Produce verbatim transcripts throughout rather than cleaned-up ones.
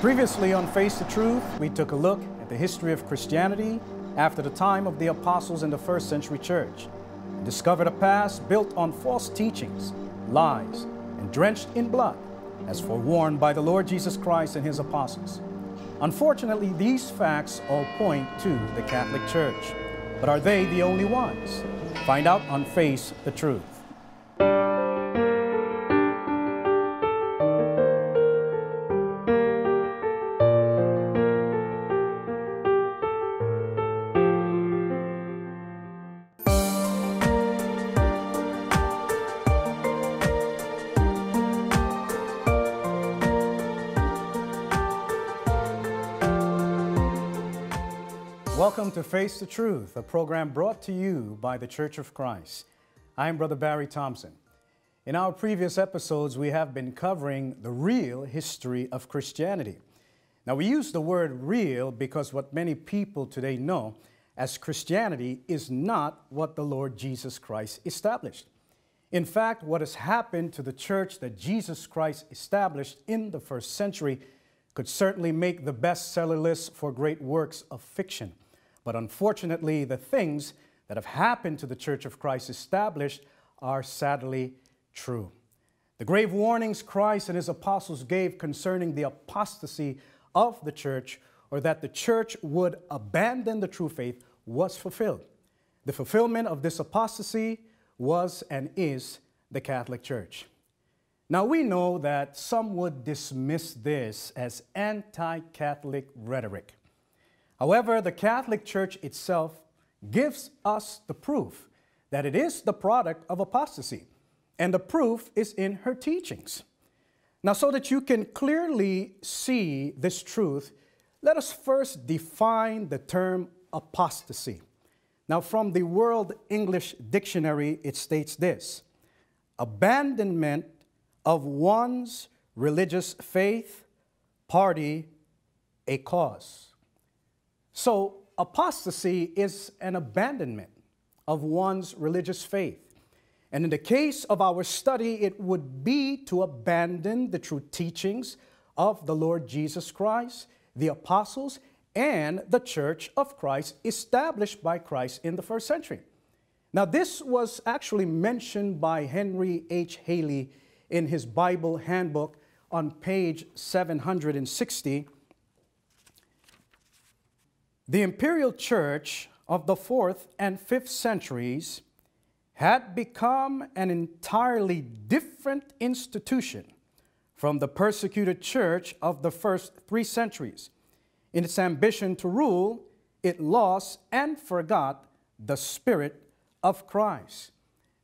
Previously on Face the Truth, we took a look at the history of Christianity after the time of the apostles in the first century church, and discovered a past built on false teachings, lies, and drenched in blood, as forewarned by the Lord Jesus Christ and his apostles. Unfortunately, these facts all point to the Catholic Church. But are they the only ones? Find out on Face the Truth. Welcome to Face the Truth, a program brought to you by the Church of Christ. I am Brother Barry Thompson. In our previous episodes, we have been covering the real history of Christianity. Now, we use the word real because what many people today know as Christianity is not what the Lord Jesus Christ established. In fact, what has happened to the church that Jesus Christ established in the first century could certainly make the bestseller list for great works of fiction. But unfortunately, the things that have happened to the Church of Christ established are sadly true. The grave warnings Christ and his apostles gave concerning the apostasy of the church, or that the church would abandon the true faith, was fulfilled. The fulfillment of this apostasy was and is the Catholic Church. Now, we know that some would dismiss this as anti-Catholic rhetoric. However, the Catholic Church itself gives us the proof that it is the product of apostasy, and the proof is in her teachings. Now, so that you can clearly see this truth, let us first define the term apostasy. Now, from the World English Dictionary, it states this: abandonment of one's religious faith, party, a cause. So, apostasy is an abandonment of one's religious faith. And in the case of our study, it would be to abandon the true teachings of the Lord Jesus Christ, the apostles, and the Church of Christ established by Christ in the first century. Now, this was actually mentioned by Henry H. Haley in his Bible handbook on page seven hundred sixty. The imperial church of the fourth and fifth centuries had become an entirely different institution from the persecuted church of the first three centuries. In its ambition to rule, it lost and forgot the Spirit of Christ.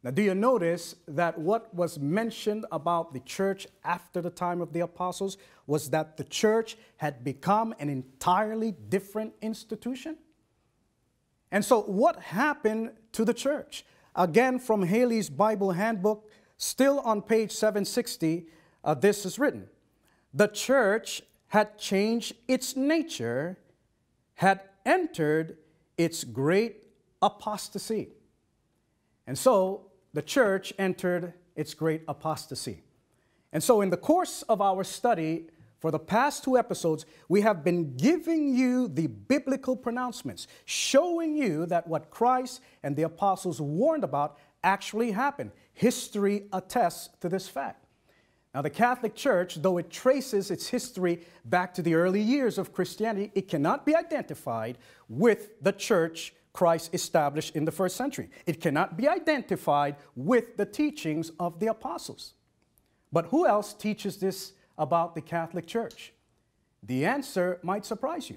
Now, do you notice that what was mentioned about the church after the time of the apostles was that the church had become an entirely different institution? And so what happened to the church? Again, from Haley's Bible handbook, still on page seven sixty, uh, this is written: the church had changed its nature, had entered its great apostasy. And so the church entered its great apostasy. And so in the course of our study for the past two episodes, we have been giving you the biblical pronouncements, showing you that what Christ and the apostles warned about actually happened. History attests to this fact. Now, the Catholic Church, though it traces its history back to the early years of Christianity, it cannot be identified with the church Christ established in the first century. It cannot be identified with the teachings of the apostles. But who else teaches this about the Catholic Church? The answer might surprise you.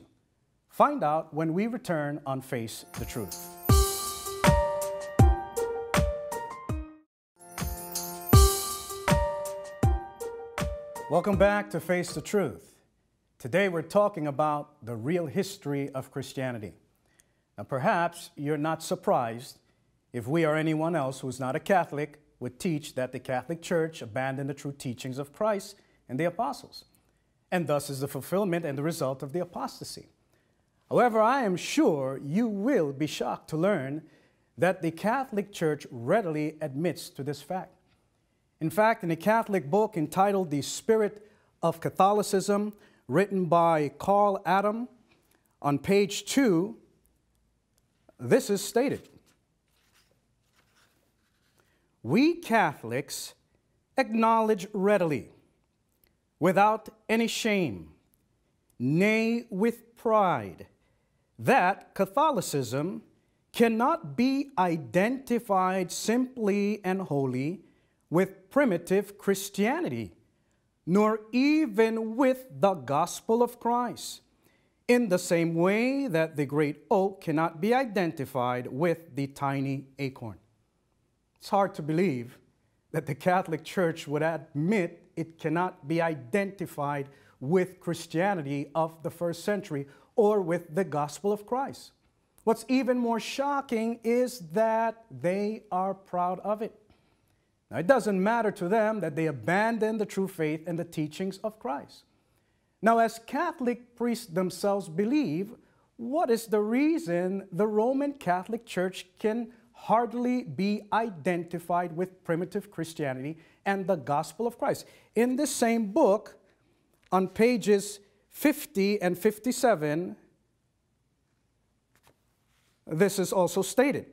Find out when we return on Face the Truth. Welcome back to Face the Truth. Today we're talking about the real history of Christianity. Now, perhaps you're not surprised if we or anyone else who's not a Catholic would teach that the Catholic Church abandoned the true teachings of Christ and the apostles, and thus is the fulfillment and the result of the apostasy. However, I am sure you will be shocked to learn that the Catholic Church readily admits to this fact. In fact, in a Catholic book entitled The Spirit of Catholicism, written by Carl Adam, on page two, this is stated. We Catholics acknowledge readily, without any shame, nay, with pride, that Catholicism cannot be identified simply and wholly with primitive Christianity, nor even with the gospel of Christ, in the same way that the great oak cannot be identified with the tiny acorn. It's hard to believe that the Catholic Church would admit it cannot be identified with Christianity of the first century or with the gospel of Christ. What's even more shocking is that they are proud of it. Now, it doesn't matter to them that they abandon the true faith and the teachings of Christ. Now, as Catholic priests themselves believe, what is the reason the Roman Catholic Church can hardly be identified with primitive Christianity and the gospel of Christ? In this same book, on pages fifty and fifty-seven, this is also stated.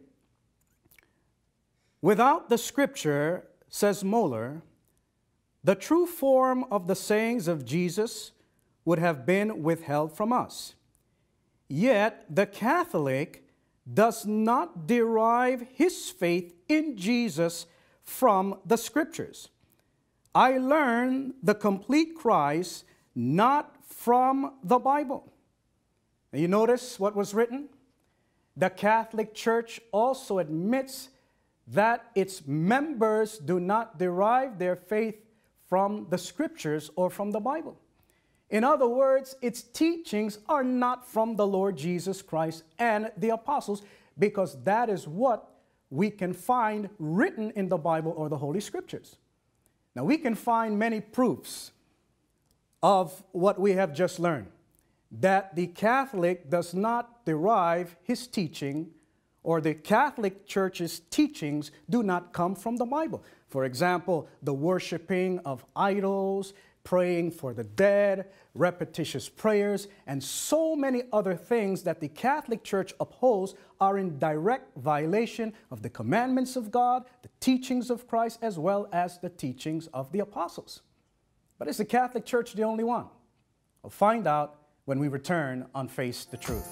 Without the scripture, says Moehler, the true form of the sayings of Jesus would have been withheld from us. Yet the Catholic does not derive his faith in Jesus from the scriptures. I learn the complete Christ not from the Bible. And you notice what was written? The Catholic Church also admits that its members do not derive their faith from the scriptures or from the Bible. In other words, its teachings are not from the Lord Jesus Christ and the apostles, because that is what we can find written in the Bible or the Holy Scriptures. Now, we can find many proofs of what we have just learned, that the Catholic does not derive his teaching, or the Catholic Church's teachings do not come from the Bible. For example, the worshiping of idols, praying for the dead, repetitious prayers, and so many other things that the Catholic Church upholds are in direct violation of the commandments of God, the teachings of Christ, as well as the teachings of the apostles. But is the Catholic Church the only one? We'll find out when we return on Face the Truth.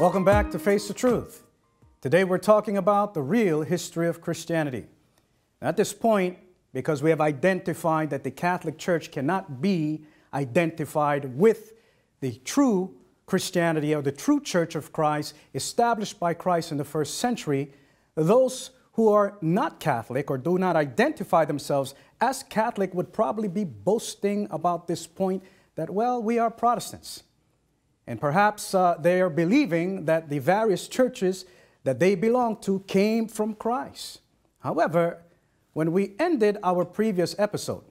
Welcome back to Face the Truth. Today we're talking about the real history of Christianity. At this point, because we have identified that the Catholic Church cannot be identified with the true Christianity or the true Church of Christ established by Christ in the first century, those who are not Catholic or do not identify themselves as Catholic would probably be boasting about this point that, well, we are Protestants. And perhaps uh, they are believing that the various churches that they belong to came from Christ. However, when we ended our previous episode,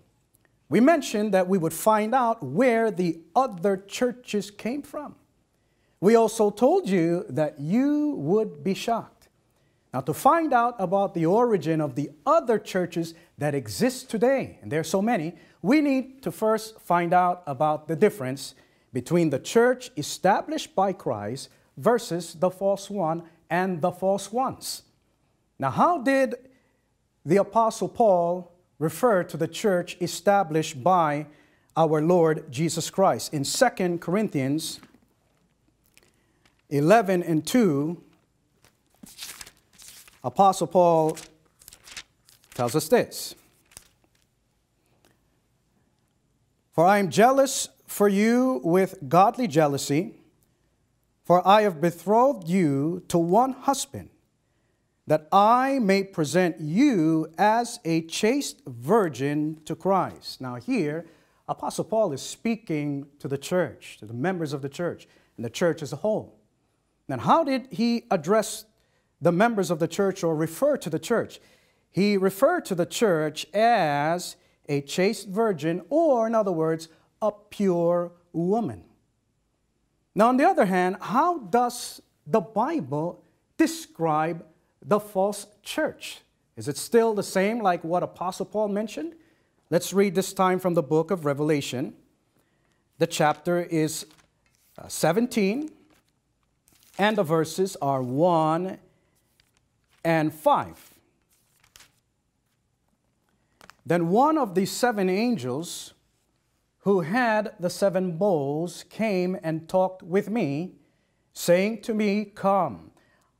we mentioned that we would find out where the other churches came from. We also told you that you would be shocked. Now, to find out about the origin of the other churches that exist today, and there are so many, we need to first find out about the difference between the church established by Christ versus the false one and the false ones. Now, how did the Apostle Paul refer to the church established by our Lord Jesus Christ? In Second Corinthians eleven and two, Apostle Paul tells us this. For I am jealous for you with godly jealousy, for I have betrothed you to one husband, that I may present you as a chaste virgin to Christ. Now here, Apostle Paul is speaking to the church, to the members of the church, and the church as a whole. Then how did he address the members of the church or refer to the church? He referred to the church as a chaste virgin, or in other words, a pure woman. Now, on the other hand, how does the Bible describe the false church, Is it still the same like what Apostle Paul mentioned? Let's read this time from the book of Revelation. The chapter is seventeen, and the verses are one and five. Then one of the seven angels who had the seven bowls came and talked with me, saying to me, "Come,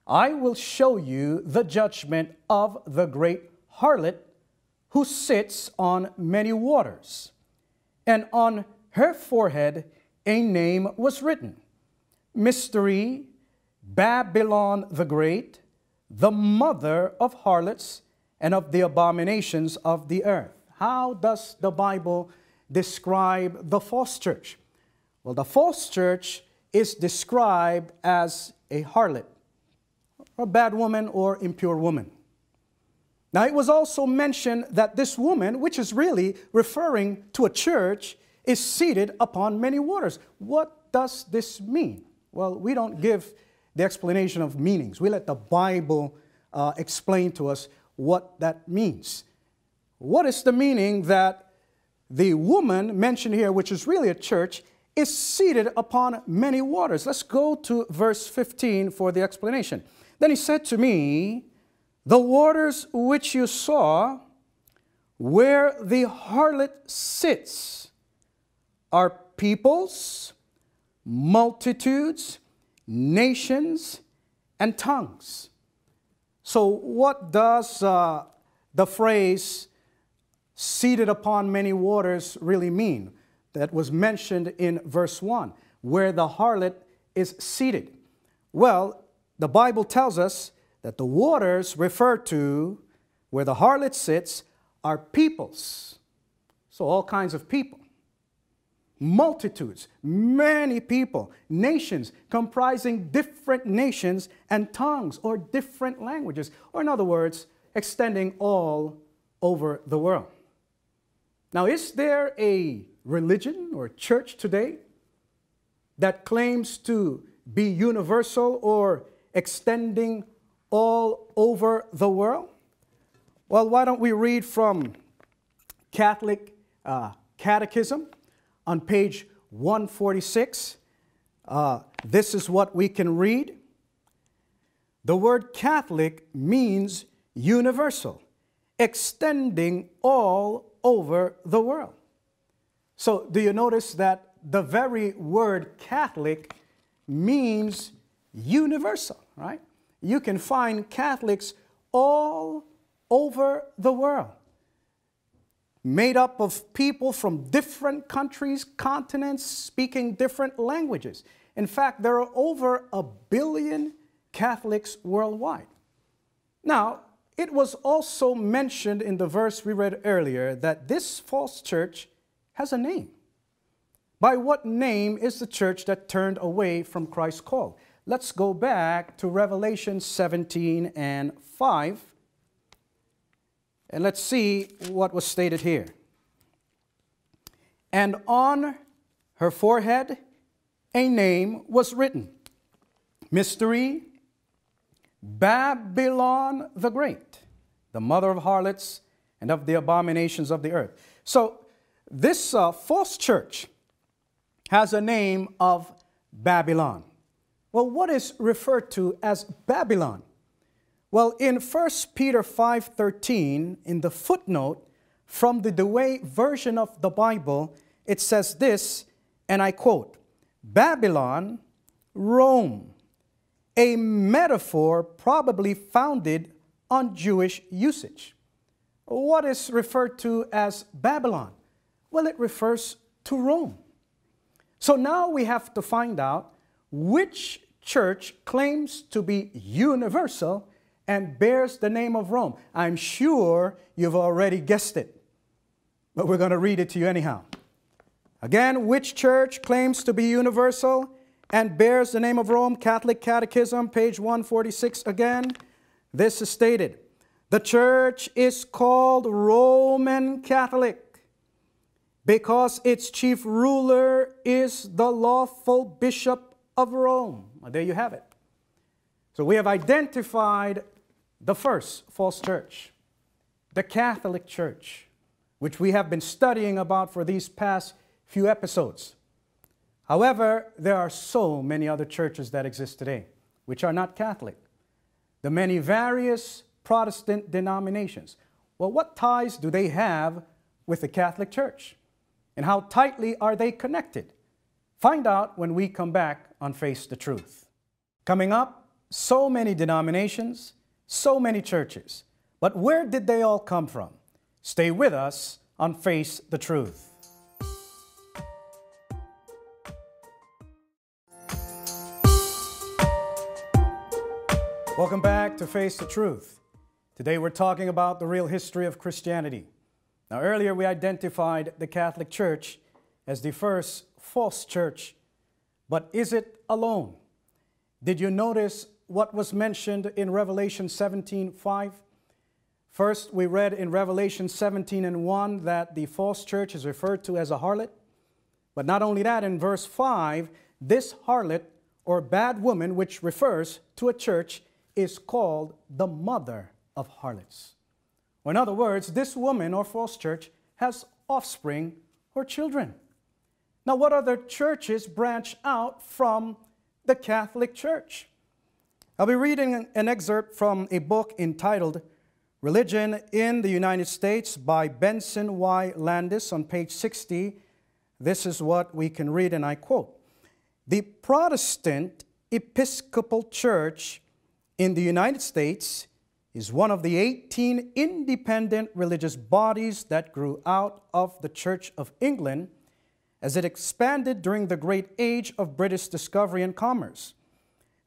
I will show you the judgment of the great harlot who sits on many waters." And on her forehead a name was written, Mystery, Babylon the Great, the mother of harlots and of the abominations of the earth. How does the Bible describe the false church? Well, the false church is described as a harlot, a bad woman or impure woman. Now, it was also mentioned that this woman, which is really referring to a church, is seated upon many waters. What does this mean? Well, we don't give the explanation of meanings. We let the Bible uh, explain to us what that means. What is the meaning that the woman mentioned here, which is really a church, is seated upon many waters? Let's go to verse fifteen for the explanation. Then he said to me, "The waters which you saw, where the harlot sits, are peoples, multitudes, nations, and tongues." So what does uh, the phrase seated upon many waters really mean? That was mentioned in verse one, where the harlot is seated. Well, the Bible tells us that the waters referred to where the harlot sits are peoples. So all kinds of people. Multitudes, many people, nations, comprising different nations and tongues or different languages, or in other words, extending all over the world. Now, is there a religion or church today that claims to be universal or extending all over the world? Well, why don't we read from Catholic uh, Catechism? On page one forty-six, uh, this is what we can read. The word Catholic means universal, extending all over the world. So do you notice that the very word Catholic means universal, right? You can find Catholics all over the world, made up of people from different countries, continents, speaking different languages. In fact, there are over a billion Catholics worldwide. Now, it was also mentioned in the verse we read earlier that this false church has a name. By what name is the church that turned away from Christ's call? Let's go back to Revelation seventeen and five. And let's see what was stated here. And on her forehead a name was written, Mystery, Babylon the Great, the mother of harlots and of the abominations of the earth. So this uh, false church has a name of Babylon. Well, what is referred to as Babylon? Well, in First Peter five thirteen, in the footnote from the Douay version of the Bible, it says this, and I quote, "Babylon, Rome, a metaphor probably founded on Jewish usage." What is referred to as Babylon? Well, it refers to Rome. So now we have to find out which church claims to be universal and bears the name of Rome. I'm sure you've already guessed it, but we're going to read it to you anyhow. Again, which church claims to be universal and bears the name of Rome? Catholic Catechism, page one forty-six again. This is stated, the church is called Roman Catholic because its chief ruler is the lawful bishop of Rome. Well, there you have it. So we have identified the first false church, the Catholic Church, which we have been studying about for these past few episodes. However, there are so many other churches that exist today, which are not Catholic. The many various Protestant denominations. Well, what ties do they have with the Catholic Church? And how tightly are they connected? Find out when we come back on Face the Truth. Coming up, so many denominations, so many churches. But where did they all come from? Stay with us on Face the Truth. Welcome back to Face the Truth. Today we're talking about the real history of Christianity. Now, earlier we identified the Catholic Church as the first false church, but is it alone? Did you notice what was mentioned in Revelation seventeen five? First, we read in Revelation seventeen and one that the false church is referred to as a harlot. But not only that, in verse five, this harlot or bad woman, which refers to a church, is called the mother of harlots. Or in other words, this woman or false church has offspring or children. Now, what other churches branch out from the Catholic Church? I'll be reading an excerpt from a book entitled Religion in the United States by Benson Y. Landis on page sixty. This is what we can read, and I quote, "The Protestant Episcopal Church in the United States is one of the eighteen independent religious bodies that grew out of the Church of England as it expanded during the great age of British discovery and commerce.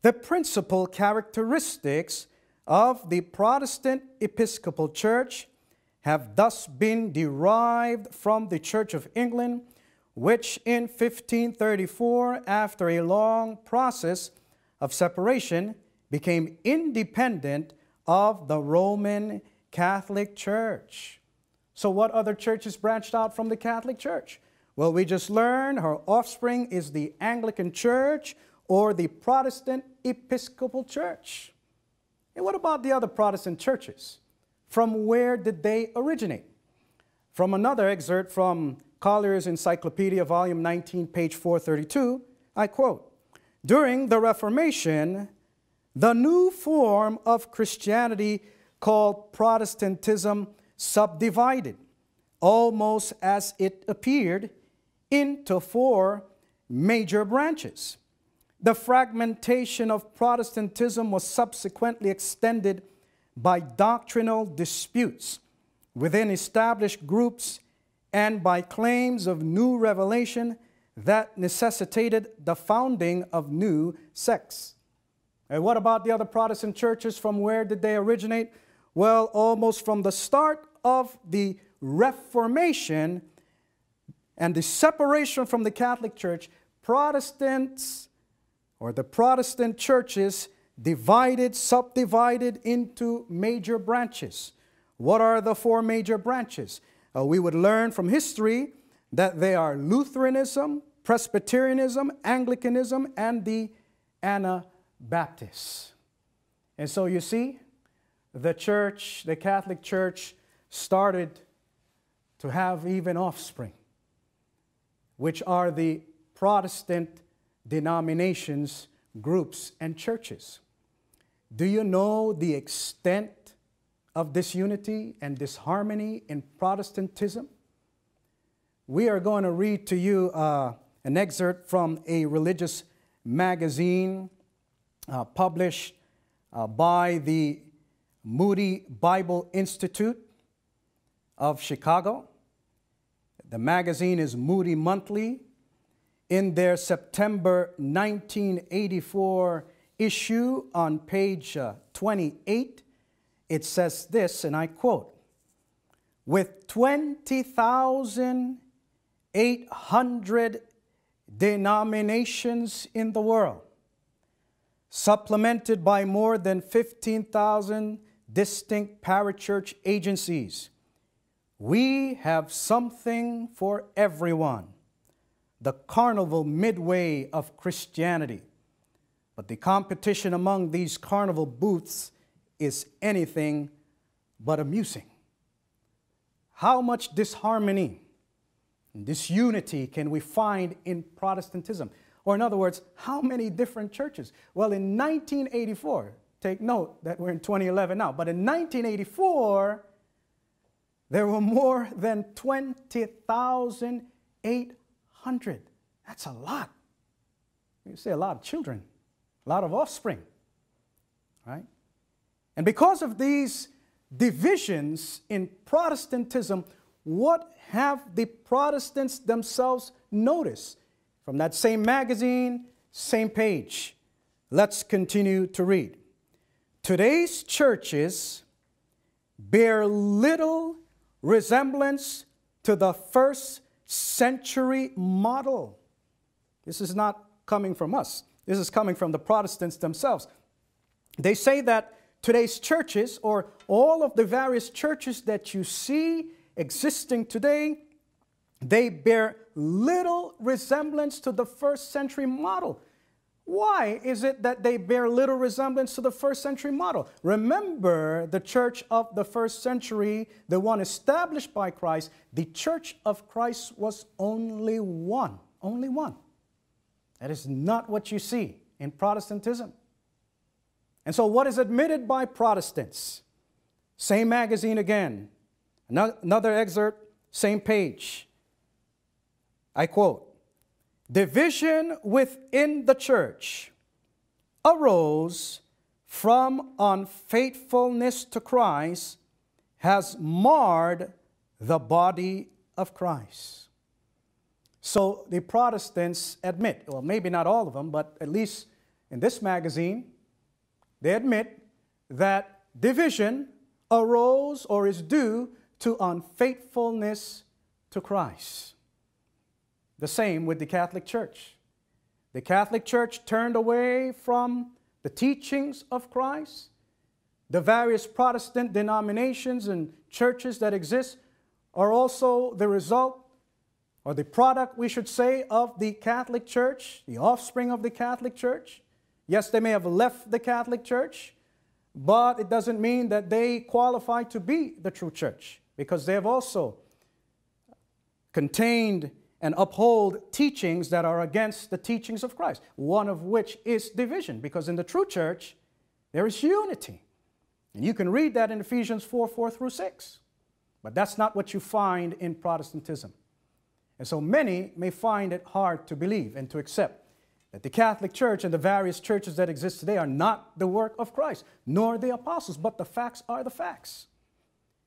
The principal characteristics of the Protestant Episcopal Church have thus been derived from the Church of England, which in fifteen thirty-four, after a long process of separation, became independent of the Roman Catholic Church." So what other churches branched out from the Catholic Church? Well, we just learned her offspring is the Anglican Church or the Protestant Episcopal Church. And what about the other Protestant churches? From where did they originate? From another excerpt from Collier's Encyclopedia, volume nineteen, page four thirty-two, I quote, "During the Reformation, the new form of Christianity called Protestantism subdivided, almost as it appeared, into four major branches. The fragmentation of Protestantism was subsequently extended by doctrinal disputes within established groups and by claims of new revelation that necessitated the founding of new sects." And what about the other Protestant churches? From where did they originate? Well, almost from the start of the Reformation and the separation from the Catholic Church, Protestants or the Protestant churches divided, subdivided into major branches. What are the four major branches? Uh, we would learn from history that they are Lutheranism, Presbyterianism, Anglicanism, and the Anabaptists. And so you see, the church, the Catholic Church, started to have even offspring, which are the Protestant denominations, groups, and churches. Do you know the extent of disunity and disharmony in Protestantism? We are going to read to you uh, an excerpt from a religious magazine uh, published uh, by the Moody Bible Institute of Chicago. The magazine is Moody Monthly. In their September nineteen eighty-four issue on page uh, twenty-eight, it says this, and I quote, "With twenty thousand eight hundred denominations in the world, supplemented by more than fifteen thousand distinct parachurch agencies, we have something for everyone. The carnival midway of Christianity. But the competition among these carnival booths is anything but amusing." How much disharmony, disunity can we find in Protestantism? Or in other words, how many different churches? Well, in nineteen eighty-four, take note that we're in twenty eleven now, but in nineteen eighty-four, there were more than twenty thousand eight hundred. That's a lot. You say a lot of children, a lot of offspring, right? And because of these divisions in Protestantism, what have the Protestants themselves noticed? From that same magazine, same page. Let's continue to read. Today's churches bear little resemblance to the first century model. This is not coming from us. This is coming from the Protestants themselves. They say that today's churches, or all of the various churches that you see existing today, they bear little resemblance to the first century model. Why is it that they bear little resemblance to the first century model? Remember the church of the first century, the one established by Christ. The church of Christ was only one, only one. That is not what you see in Protestantism. And so what is admitted by Protestants? Same magazine again. Another excerpt, same page. I quote, division within the church arose from unfaithfulness to Christ has marred the body of Christ. So the Protestants admit, well, maybe not all of them, but at least in this magazine, they admit that division arose or is due to unfaithfulness to Christ. The same with the Catholic Church. The Catholic Church turned away from the teachings of Christ. The various Protestant denominations and churches that exist are also the result, or the product, we should say, of the Catholic Church, the offspring of the Catholic Church. Yes, they may have left the Catholic Church, but it doesn't mean that they qualify to be the true church, because they have also contained and uphold teachings that are against the teachings of Christ, one of which is division, because in the true church, there is unity. And you can read that in Ephesians four, four through six. But that's not what you find in Protestantism. And so many may find it hard to believe and to accept that the Catholic Church and the various churches that exist today are not the work of Christ, nor the apostles, but the facts are the facts.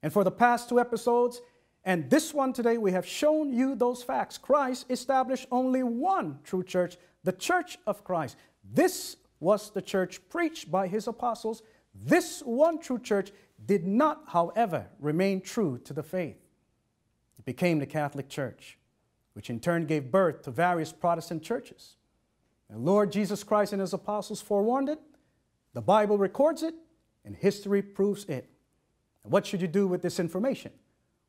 And for the past two episodes, and this one today, we have shown you those facts. Christ established only one true church, the church of Christ. This was the church preached by his apostles. This one true church did not, however, remain true to the faith. It became the Catholic Church, which in turn gave birth to various Protestant churches. The Lord Jesus Christ and his apostles forewarned it. The Bible records it, and history proves it. And what should you do with this information?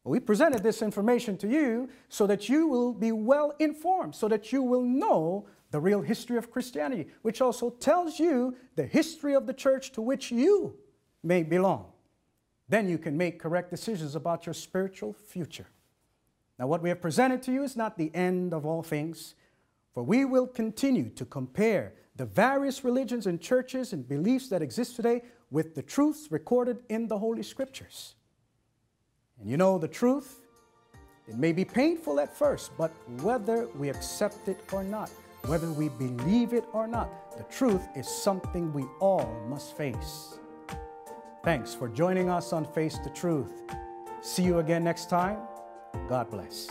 We presented this information to you so that you will be well informed, so that you will know the real history of Christianity, which also tells you the history of the church to which you may belong. Then you can make correct decisions about your spiritual future. Now, what we have presented to you is not the end of all things, for we will continue to compare the various religions and churches and beliefs that exist today with the truths recorded in the Holy Scriptures. And you know the truth, it may be painful at first, but whether we accept it or not, whether we believe it or not, the truth is something we all must face. Thanks for joining us on Face the Truth. See you again next time. God bless.